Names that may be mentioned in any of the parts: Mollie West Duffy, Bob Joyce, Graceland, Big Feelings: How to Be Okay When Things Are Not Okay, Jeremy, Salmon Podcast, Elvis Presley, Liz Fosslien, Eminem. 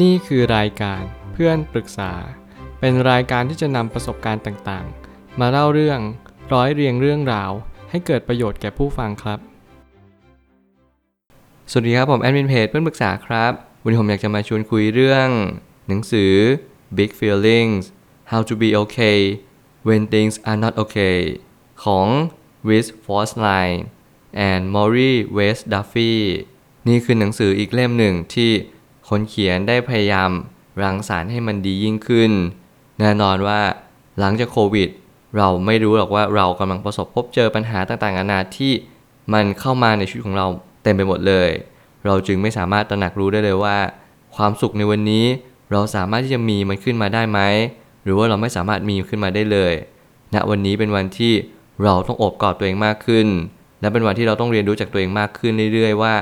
นี่คือรายการเพื่อนปรึกษาเป็นรายการที่จะนำประสบการณ์ต่างๆมาเล่าเรื่องร้อยเรียงเรื่องราวให้เกิดประโยชน์แก่ผู้ฟังครับสวัสดีครับผมแอดมินเพจเพื่อนปรึกษาครับวันนี้ผมอยากจะมาชวนคุยเรื่องหนังสือ Big Feelings: How to Be Okay When Things Are Not Okay ของ Liz Fosslien and Mollie West Duffy นี่คือหนังสืออีกเล่มหนึ่งที่คนเขียนได้พยายามรังสรรค์ให้มันดียิ่งขึ้นแน่นอนว่าหลังจากโควิดเราไม่รู้หรอกว่าเรากำลังประสบพบเจอปัญหาต่างๆนานาที่มันเข้ามาในชีวิตของเราเต็มไปหมดเลยเราจึงไม่สามารถตระหนักรู้ได้เลยว่าความสุขในวันนี้เราสามารถที่จะมีมันขึ้นมาได้ไหมหรือว่าเราไม่สามารถมีขึ้นมาได้เลยณวันนี้เป็นวันที่เราต้องอบกอดตัวเองมากขึ้นและเป็นวันที่เราต้องเรียนรู้จากตัวเองมากขึ้นเรื่อยๆว่า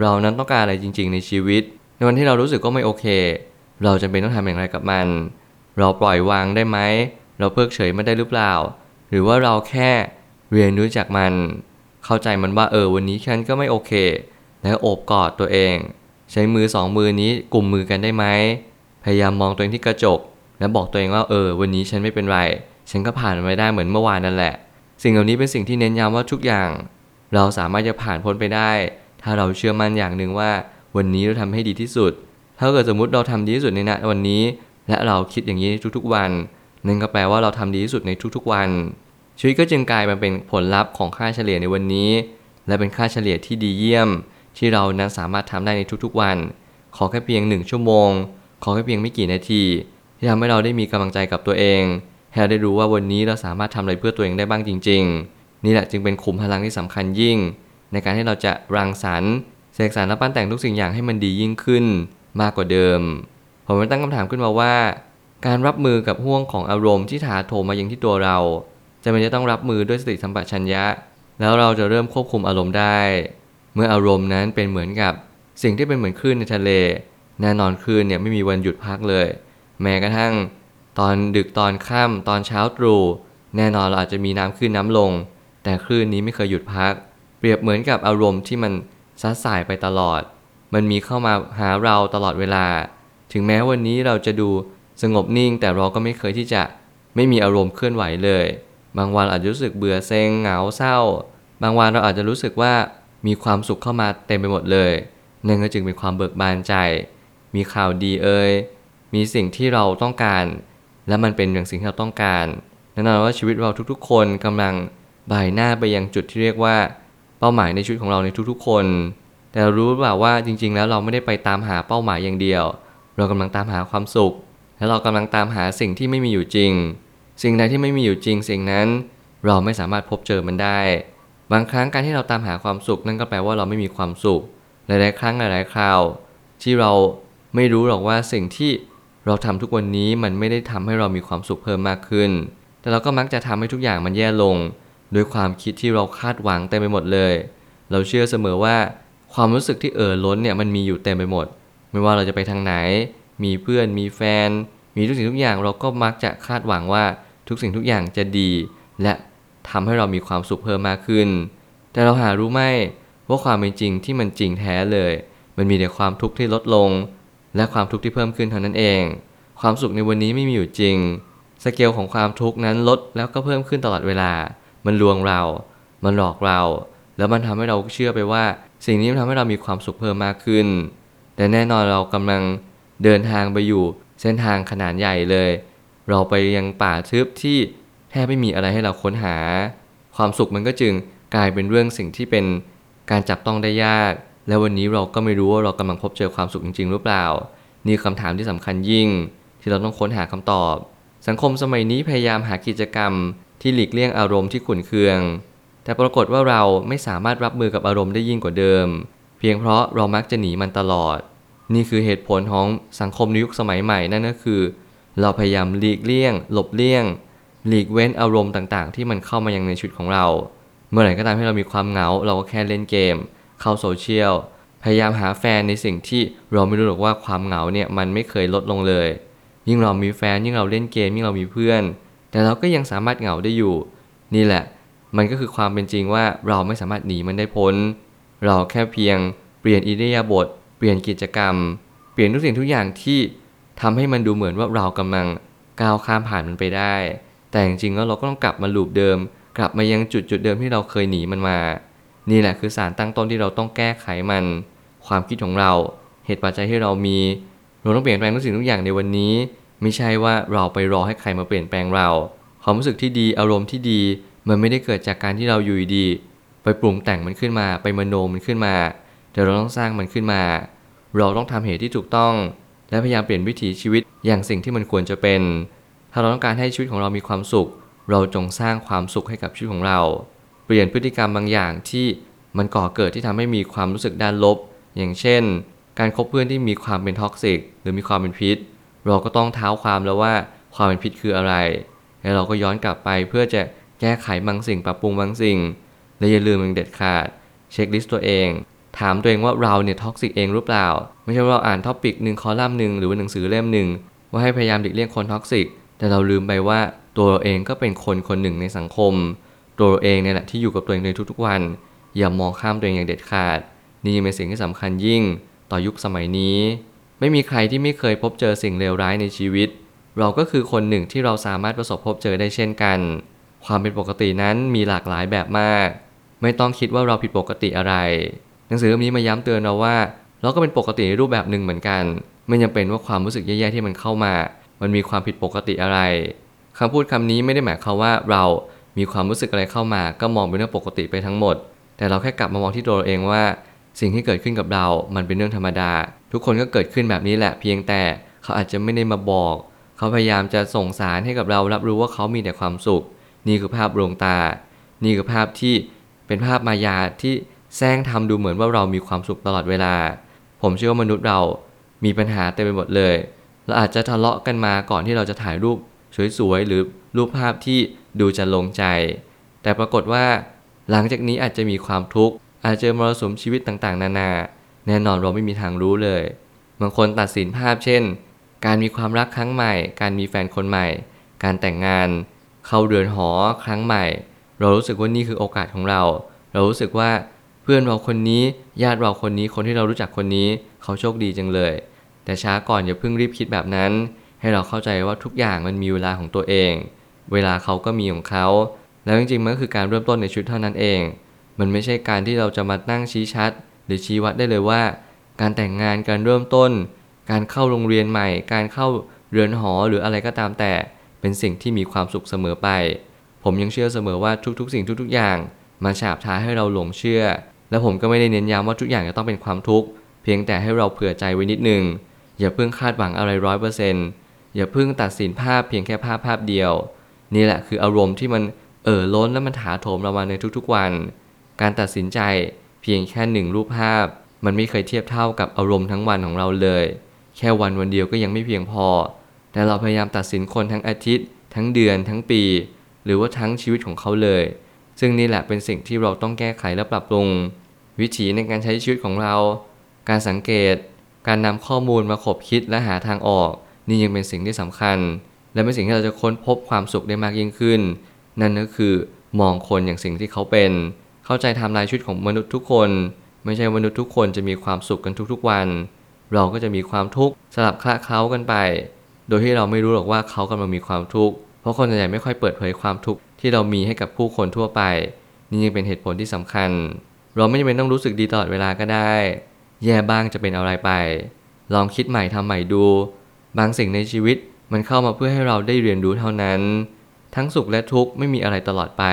เรานั้นต้องการอะไรจริงๆในชีวิตในวันที่เรารู้สึกก็ไม่โอเคเราจำเป็นต้องทำอย่างไรกับมันเราปล่อยวางได้ไหมเราเพิกเฉยมันได้หรือเปล่าหรือว่าเราแค่เรียนรู้จากมันเข้าใจมันว่าวันนี้ฉันก็ไม่โอเคแล้วโอบกอดตัวเองใช้มือ2มือนี้กลุ่มมือกันได้ไหมพยายามมองตัวเองที่กระจกแล้วบอกตัวเองว่าวันนี้ฉันไม่เป็นไรฉันก็ผ่านมันไปได้เหมือนเมื่อวานนั่นแหละสิ่งเหล่านี้เป็นสิ่งที่เน้นย้ำว่าทุกอย่างเราสามารถจะผ่านพ้นไปได้ถ้าเราเชื่อมั่นอย่างหนึ่งว่าวันนี้เราทำให้ดีที่สุดถ้าเกิดสมมติเราทำดีที่สุดในณวันนี้และเราคิดอย่างนี้ทุกๆวันนั่นก็แปลว่าเราทำดีที่สุดในทุกๆวันชีวิตก็จึงกลายมาเป็นผลลัพธ์ของค่าเฉลี่ยในวันนี้และเป็นค่าเฉลี่ยที่ดีเยี่ยมที่เรานั้นสามารถทำได้ในทุกๆวันขอแค่เพียง1ชั่วโมงขอแค่เพียงไม่กี่นาทีที่ทำให้เราได้มีกำลังใจกับตัวเองให้ได้รู้ว่าวันนี้เราสามารถทำอะไรเพื่อตัวเองได้บ้างจริงๆนี่แหละจึงเป็นขุมพลังที่สำคัญยิ่งในการที่เราจะรังสรรค์เสกสรรและปั้นแต่งทุกสิ่งอย่างให้มันดียิ่งขึ้นมากกว่าเดิมผมเลยตั้งคำถามขึ้นมาว่าการรับมือกับห่วงของอารมณ์ที่ถาโถมมายังที่ตัวเราจะมันจะต้องรับมือด้วยสติสัมปชัญญะแล้วเราจะเริ่มควบคุมอารมณ์ได้เมื่ออารมณ์นั้นเป็นเหมือนกับสิ่งที่เป็นเหมือนคลื่นในทะเลแน่นอนคลื่นเนี่ยไม่มีวันหยุดพักเลยแม้กระทั่งตอนดึกตอนค่ำตอนเช้าตรู่แน่นอนเราอาจจะมีน้ำขึ้นน้ำลงแต่คลื่นนี้ไม่เคยหยุดพักเปรียบเหมือนกับอารมณ์ที่มันซัดสายไปตลอดมันมีเข้ามาหาเราตลอดเวลาถึงแม้วันนี้เราจะดูสงบนิ่งแต่เราก็ไม่เคยที่จะไม่มีอารมณ์เคลื่อนไหวเลยบางวันอาจจะรู้สึกเบื่อเซ็งเหงาเศร้าบางวันเราอาจจะรู้สึกว่ามีความสุขเข้ามาเต็มไปหมดเลยนั่นก็จึงเป็นความเบิกบานใจมีข่าวดีมีสิ่งที่เราต้องการและมันเป็นอย่างสิ่งที่เราต้องการแน่นอนว่าชีวิตเราทุกๆคนกำลังบ่ายหน้าไปยังจุดที่เรียกว่าเป้าหมายในชีวิตของเราในทุกๆคนแต่เรารู้หรือเปล่าว่าจริงๆแล้วเราไม่ได้ไปตามหาเป้าหมายอย่างเดียวเรากำลังตามหาความสุขและเรากำลังตามหาสิ่งที่ไม่มีอยู่จริงสิ่งใดที่ไม่มีอยู่จริงสิ่งนั้นเราไม่สามารถพบเจอมันได้บางครั้งการที่เราตามหาความสุขนั่นก็แปลว่าเราไม่มีความสุขหลายๆครั้งหลายๆคราวที่เราไม่รู้หรอกว่าสิ่งที่เราทำทุกวันนี้มันไม่ได้ทำให้เรามีความสุขเพิ่มมากขึ้นแต่เราก็มักจะทำให้ทุกอย่างมันแย่ลงด้วยความคิดที่เราคาดหวังเต็มไปหมดเลยเราเชื่อเสมอว่าความรู้สึกที่ล้นเนี่ยมันมีอยู่เต็มไปหมดไม่ว่าเราจะไปทางไหนมีเพื่อนมีแฟนมีทุกสิ่งทุกอย่างเราก็มักจะคาดหวังว่าทุกสิ่งทุกอย่างจะดีและทำให้เรามีความสุขเพิ่มมากขึ้นแต่เราหารู้ไหมว่าความเป็นจริงที่มันจริงแท้เลยมันมีแต่ความทุกข์ที่ลดลงและความทุกข์ที่เพิ่มขึ้นเท่านั้นเองความสุขในวันนี้ไม่มีอยู่จริงสเกลของความทุกข์นั้นลดแล้วก็เพิ่มขึ้นตลอดเวลามันลวงเรามันหลอกเราแล้วมันทำให้เราเชื่อไปว่าสิ่งนี้มันทำให้เรามีความสุขเพิ่มมากขึ้นแต่แน่นอนเรากำลังเดินทางไปอยู่เส้นทางขนาดใหญ่เลยเราไปยังป่าทึบที่แทบไม่มีอะไรให้เราค้นหาความสุขมันก็จึงกลายเป็นเรื่องสิ่งที่เป็นการจับต้องได้ยากและวันนี้เราก็ไม่รู้ว่าเรากำลังพบเจอความสุขจริงๆหรือเปล่านี่คำถามที่สำคัญยิ่งที่เราต้องค้นหาคำตอบสังคมสมัยนี้พยายามหากิจกรรมที่หลีกเลี่ยงอารมณ์ที่ขุ่นเคืองแต่ปรากฏว่าเราไม่สามารถรับมือกับอารมณ์ได้ยิ่งกว่าเดิมเพียงเพราะเรามักจะหนีมันตลอดนี่คือเหตุผลของสังคมในยุคสมัยใหม่นั่นก็คือเราพยายามหลีกเลี่ยงหลบเลี่ยงหลีกเว้นอารมณ์ต่างๆที่มันเข้ามายังในชีวิตของเราเมื่อไหร่ก็ตามที่เรามีความเหงาเราก็แค่เล่นเกมเข้าโซเชียลพยายามหาแฟนในสิ่งที่เราไม่รู้หรอกว่าความเหงาเนี่ยมันไม่เคยลดลงเลยยิ่งเรามีแฟนยิ่งเราเล่นเกมยิ่งเรามีเพื่อนแต่เราก็ยังสามารถเหงาได้อยู่นี่แหละมันก็คือความเป็นจริงว่าเราไม่สามารถหนีมันได้พ้นเราแค่เพียงเปลี่ยนอิริยาบถเปลี่ยนกิจกรรม ลี่ยนทุกสิ่งทุกอย่างที่ทำให้มันดูเหมือนว่าเรากำลังก้าวข้ามผ่านมันไปได้แต่จริงๆแล้วเราก็ต้องกลับมาลูปเดิมกลับมายังจุดเดิมที่เราเคยหนีมันมานี่แหละคือสารตั้งต้นที่เราต้องแก้ไขมันความคิดของเราเหตุปัจจัยที่เรามีเราต้องเปลี่ยนแปลงทุกสิ่งทุกอย่างในวันนี้ไม่ใช่ว่าเราไปรอให้ใครมาเปลี่ยนแปลงเราความรู้สึกที่ดีอารมณ์ที่ดีมันไม่ได้เกิดจากการที่เราอยู่ดีไปปรุงแต่งมันขึ้นมาไปมโนมันขึ้นมาแต่เราต้องสร้างมันขึ้นมาเราต้องทำเหตุที่ถูกต้องและพยายามเปลี่ยนวิถีชีวิตอย่างสิ่งที่มันควรจะเป็นถ้าเราต้องการให้ชีวิตของเรามีความสุขเราจงสร้างความสุขให้กับชีวิตของเราเปลี่ยนพฤติกรรมบางอย่างที่มันก่อเกิดที่ทำให้มีความรู้สึกด้านลบอย่างเช่นการคบเพื่อนที่มีความเป็นท็อกซิกหรือมีความเป็นพิษเราก็ต้องเท้าความแล้วว่าความเป็นพิษคืออะไรแล้วเราก็ย้อนกลับไปเพื่อจะแก้ไขบางสิ่งปรับปรุงบางสิ่งและอย่าลืมอย่างเด็ดขาดเช็คลิสต์ตัวเองถามตัวเองว่าเราเนี่ยท็อกซิกเองหรือเปล่าไม่ใช่ว่าเราอ่านท็อปิกหนึ่งคอลัมน์หนึ่งหรือว่าหนังสือเล่มหนึ่งว่าให้พยายามหลีกเลี่ยงคนท็อกซิกแต่เราลืมไปว่าตัวเราเองก็เป็นคนคนหนึ่งในสังคมตัวเราเองเนี่ยแหละที่อยู่กับตัวเองในทุกๆวันอย่ามองข้ามตัวเองอย่างเด็ดขาดนี่เป็นสิ่งที่สำคัญยิ่งต่อยุคสมัยนี้ไม่มีใครที่ไม่เคยพบเจอสิ่งเลวร้ายในชีวิตเราก็คือคนหนึ่งที่เราสามารถประสบพบเจอได้เช่นกันความเป็นปกตินั้นมีหลากหลายแบบมากไม่ต้องคิดว่าเราผิดปกติอะไรหนังสือเล่มนี้มาย้ำเตือนเราว่าเราก็เป็นปกติในรูปแบบหนึ่งเหมือนกันไม่จำเป็นว่าความรู้สึกแย่ๆที่มันเข้ามามันมีความผิดปกติอะไรคำพูดคำนี้ไม่ได้หมายความว่าเรามีความรู้สึกอะไรเข้ามาก็มองเป็นเรื่องปกติไปทั้งหมดแต่เราแค่กลับมามองที่ตัวเราเองว่าสิ่งที่เกิดขึ้นกับเรามันเป็นเรื่องธรรมดาทุกคนก็เกิดขึ้นแบบนี้แหละเพียงแต่เขาอาจจะไม่ได้มาบอกเขาพยายามจะส่งสารให้กับเรารับรู้ว่าเขามีแต่ความสุขนี่คือภาพลวงตานี่คือภาพที่เป็นภาพมายาที่แสร้งทำดูเหมือนว่าเรามีความสุขตลอดเวลาผมเชื่อว่ามนุษย์เรามีปัญหาเต็มไปหมดเลยเราอาจจะทะเลาะกันมาก่อนที่เราจะถ่ายรูปสวยๆหรือรูปภาพที่ดูจะลงใจแต่ปรากฏว่าหลังจากนี้อาจจะมีความทุกข์อาจจะมรสุมชีวิตต่างๆนานาแน่นอนเราไม่มีทางรู้เลยบางคนตัดสินภาพเช่นการมีความรักครั้งใหม่การมีแฟนคนใหม่การแต่งงานเข้าเรือนหอครั้งใหม่เรารู้สึกว่านี่คือโอกาสของเราเรารู้สึกว่าเพื่อนเราคนนี้ญาติเราคนนี้คนที่เรารู้จักคนนี้เขาโชคดีจังเลยแต่ช้าก่อนอย่าเพิ่งรีบคิดแบบนั้นให้เราเข้าใจว่าทุกอย่างมันมีเวลาของตัวเองเวลาเขาก็มีของเขาแล้วจริงๆมันก็คือการเริ่มต้นในชีวิตเท่านั้นเองมันไม่ใช่การที่เราจะมานั่งชี้ชัดหรือชี้วัดได้เลยว่าการแต่งงานการเริ่มต้นการเข้าโรงเรียนใหม่การเข้าเรือนหอหรืออะไรก็ตามแต่เป็นสิ่งที่มีความสุขเสมอไปผมยังเชื่อเสมอว่าทุกๆสิ่งทุกๆอย่างมาฉาบทาให้เราหลงเชื่อและผมก็ไม่ได้เน้นย้ำว่าทุกอย่างจะต้องเป็นความทุกข์เพียงแต่ให้เราเผื่อใจไว้นิดนึงอย่าเพิ่งคาดหวังอะไร 100% อย่าเพิ่งตัดสินภาพเพียงแค่ภาพเดียวนี่แหละคืออารมณ์ที่มันล้นและมันถาโถมเรามาในทุกๆวันการตัดสินใจเพียงแค่1รูปภาพมันไม่เคยเทียบเท่ากับอารมณ์ทั้งวันของเราเลยแค่วันเดียวก็ยังไม่เพียงพอแต่เราพยายามตัดสินคนทั้งอาทิตย์ทั้งเดือนทั้งปีหรือว่าทั้งชีวิตของเขาเลยซึ่งนี่แหละเป็นสิ่งที่เราต้องแก้ไขและปรับปรุงวิถีในการใช้ชีวิตของเราการสังเกตการนำข้อมูลมาขบคิดและหาทางออกนี่ยังเป็นสิ่งที่สำคัญและเป็นสิ่งที่เราจะค้นพบความสุขได้มากยิ่งขึ้นนั่นก็คือมองคนอย่างสิ่งที่เขาเป็นเข้าใจไทม์ไลน์ชีวิตของมนุษย์ทุกคนไม่ใช่มนุษย์ทุกคนจะมีความสุขกันทุกๆวันเราก็จะมีความทุกข์สลับคละเคล้ากันไปโดยที่เราไม่รู้หรอกว่าเขากำลังมีความทุกข์เพราะคนส่วนใหญ่ไม่ค่อยเปิดเผยความทุกข์ที่เรามีให้กับผู้คนทั่วไปนี่ยังเป็นเหตุผลที่สำคัญเราไม่จำเป็นต้องรู้สึกดีตลอดเวลาก็ได้แย่บ้างจะเป็นอะไรไปลองคิดใหม่ทำใหม่ดูบางสิ่งในชีวิตมันเข้ามาเพื่อให้เราได้เรียนรู้เท่านั้นทั้งสุขและทุกข์ไม่มีอะไรตลอดไป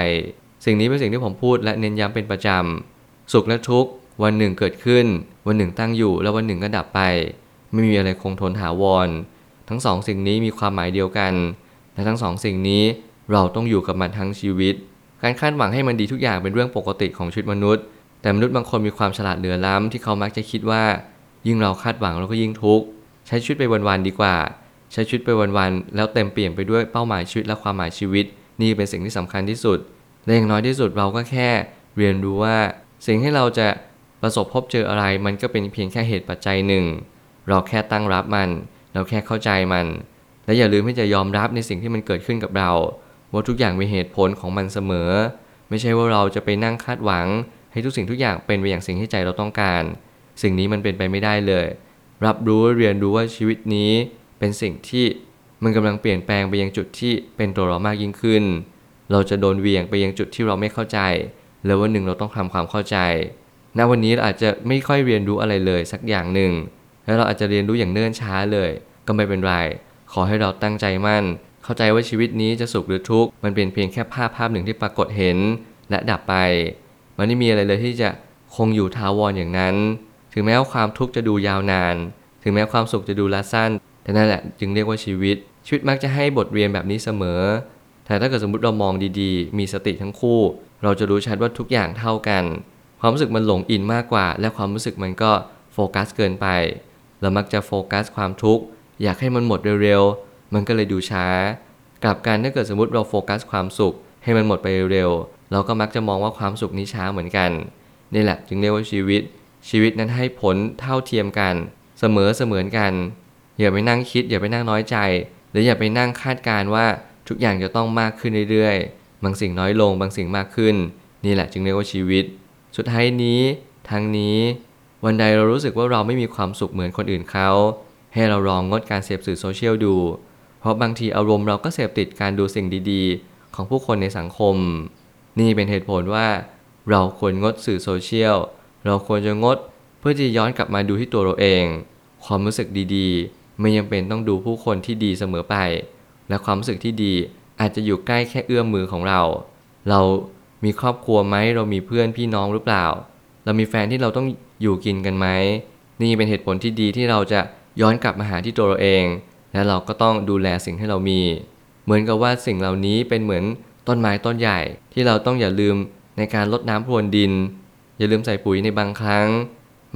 สิ่งนี้เป็นสิ่งที่ผมพูดและเน้นย้ำเป็นประจำสุขและทุกข์วันหนึ่งเกิดขึ้นวันหนึ่งตั้งอยู่และวันหนึ่งก็ดับไปไม่มีอะไรคงทนถาวรทั้งสองสิ่งนี้มีความหมายเดียวกันและทั้งสองสิ่งนี้เราต้องอยู่กับมันทั้งชีวิตการคาดหวังให้มันดีทุกอย่างเป็นเรื่องปกติของชีวิตมนุษย์แต่มนุษย์บางคนมีความฉลาดเหนือล้ำที่เขามักจะคิดว่ายิ่งเราคาดหวังเราก็ยิ่งทุกข์ใช้ชีวิตไปวันๆดีกว่าใช้ชีวิตไปวันๆแล้วเต็มเปี่ยมไปด้วยเป้าหมายชีวิตและความหมายชีวิตนี่เป็นสิ่งที่สำคัญที่สุดและอย่างน้อยที่สุดเราก็แค่เรียนรู้ว่าสิ่งที่เราจะประสบพบเจออะไรมันก็เป็นเพียงแค่เหตุปัจจัยหนึ่งเราแค่ตั้งรับมันเราแค่เข้าใจมันและอย่าลืมที่จะยอมรับในสิ่งที่มันเกิดขึ้นกับเราว่าทุกอย่างมีเหตุผลของมันเสมอไม่ใช่ว่าเราจะไปนั่งคาดหวังให้ทุกสิ่งทุกอย่างเป็นไปอย่างสิ่งที่ใจเราต้องการสิ่งนี้มันเป็นไปไม่ได้เลย รับรู้เรียนรู้ว่าชีวิตนี้เป็นสิ่งที่มันกำลังเปลี่ยนแปลงไปยังจุดที่เป็นตัวเรามากยิ่งขึ้นเราจะโดนเหวี่ยงไปยังจุดที่เราไม่เข้าใจแล้ววันหนึ่งเราต้องทำความเข้าใจณวันนี้เราอาจจะไม่ค่อยเรียนรู้อะไรเลยสักอย่างหนึ่งแล้วเราอาจจะเรียนรู้อย่างเนิ่นช้าเลยก็ไม่เป็นไรขอให้เราตั้งใจมั่นเข้าใจว่าชีวิตนี้จะสุขหรือทุกข์มันเป็นเพียงแค่ภาพหนึ่งที่ปรากฏเห็นและดับไปมันไม่มีอะไรเลยที่จะคงอยู่ถาวรอย่างนั้นถึงแม้ว่าความทุกข์จะดูยาวนานถึงแม้ความสุขจะดูละสั้นแต่นั่นแหละจึงเรียกว่าชีวิตมักจะให้บทเรียนแบบนี้เสมอแต่ถ้าเกิดสมมุติเรามองดีๆมีสติทั้งคู่เราจะรู้ชัดว่าทุกอย่างเท่ากันความรู้สึกมันหลงอินมากกว่าและความรู้สึกมันก็โฟกัสเกินไปเรามักจะโฟกัสความทุกข์อยากให้มันหมดเร็วๆมันก็เลยดูช้ากลับกันถ้าเกิดสมมุติเราโฟกัสความสุขให้มันหมดไปเร็วๆเราก็มักจะมองว่าความสุขนี้ช้าเหมือนกันนี่แหละจึงเรียกว่าชีวิตนั้นให้ผลเท่าเทียมกันเสมอเสมือนกันอย่าไปนั่งคิดอย่าไปนั่งน้อยใจหรืออย่าไปนั่งคาดการณ์ว่าทุกอย่างจะต้องมากขึ้นเรื่อยๆบางสิ่งน้อยลงบางสิ่งมากขึ้นนี่แหละจึงเรียกว่าชีวิตสุดท้ายนี้ทั้งนี้วันใดเรารู้สึกว่าเราไม่มีความสุขเหมือนคนอื่นเขาให้เราลองงดการเสพสื่อโซเชียลดูเพราะบางทีอารมณ์เราก็เสพติดการดูสิ่งดีๆของผู้คนในสังคมนี่เป็นเหตุผลว่าเราควรงดสื่อโซเชียลเราควรจะงดเพื่อที่ย้อนกลับมาดูที่ตัวเราเองความรู้สึกดีๆไม่จำเป็นต้องดูผู้คนที่ดีเสมอไปและความรู้สึกที่ดีอาจจะอยู่ใกล้แค่เอื้อมมือของเราเรามีครอบครัวไหมเรามีเพื่อนพี่น้องหรือเปล่าเรามีแฟนที่เราต้องอยู่กินกันไหมนี่เป็นเหตุผลที่ดีที่เราจะย้อนกลับมาหาที่ตัวเราเองและเราก็ต้องดูแลสิ่งที่เรามีเหมือนกับว่าสิ่งเหล่านี้เป็นเหมือนต้นไม้ต้นใหญ่ที่เราต้องอย่าลืมในการรดน้ำพรวนดินอย่าลืมใส่ปุ๋ยในบางครั้ง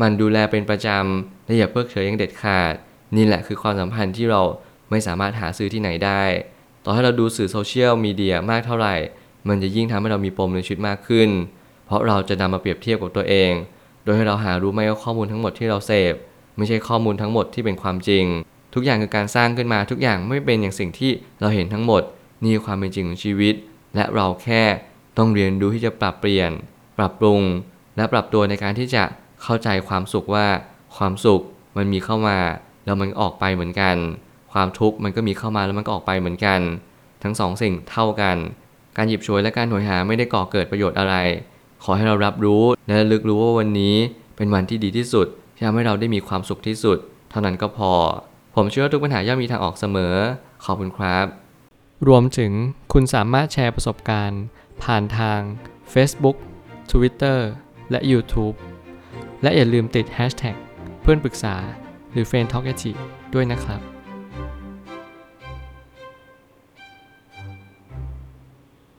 มันดูแลเป็นประจำและอย่าเพิกเฉยอย่างเด็ดขาดนี่แหละคือความสัมพันธ์ที่เราไม่สามารถหาซื้อที่ไหนได้ต่อให้เราดูสื่อโซเชียลมีเดียมากเท่าไหร่มันจะยิ่งทำให้เรามีปมในชีวิตมากขึ้นเพราะเราจะนำมาเปรียบเทียบกับตัวเองโดยให้เราหารู้ไหมว่าข้อมูลทั้งหมดที่เราเสพไม่ใช่ข้อมูลทั้งหมดที่เป็นความจริงทุกอย่างคือการสร้างขึ้นมาทุกอย่างไม่เป็นอย่างสิ่งที่เราเห็นทั้งหมดนี่คือความเป็นจริงของชีวิตและเราแค่ต้องเรียนรู้ที่จะปรับเปลี่ยนปรับปรุงและปรับตัวในการที่จะเข้าใจความสุขว่าความสุขมันมีเข้ามาแล้วมันออกไปเหมือนกันความทุกข์มันก็มีเข้ามาแล้วมันก็ออกไปเหมือนกันทั้งสองสิ่งเท่ากันการหยิบฉวยและการหวยหาไม่ได้ก่อเกิดประโยชน์อะไรขอให้เรารับรู้และระลึกรู้ว่าวันนี้เป็นวันที่ดีที่สุดที่ทำให้เราได้มีความสุขที่สุดเท่านั้นก็พอผมเชื่อว่าทุกปัญหาย่อมมีทางออกเสมอขอบคุณครับรวมถึงคุณสามารถแชร์ประสบการณ์ผ่านทาง Facebook Twitter และ YouTube และอย่าลืมติด Hashtag เพื่อนปรึกษาหรือ Friend Talk ด้วยนะครับ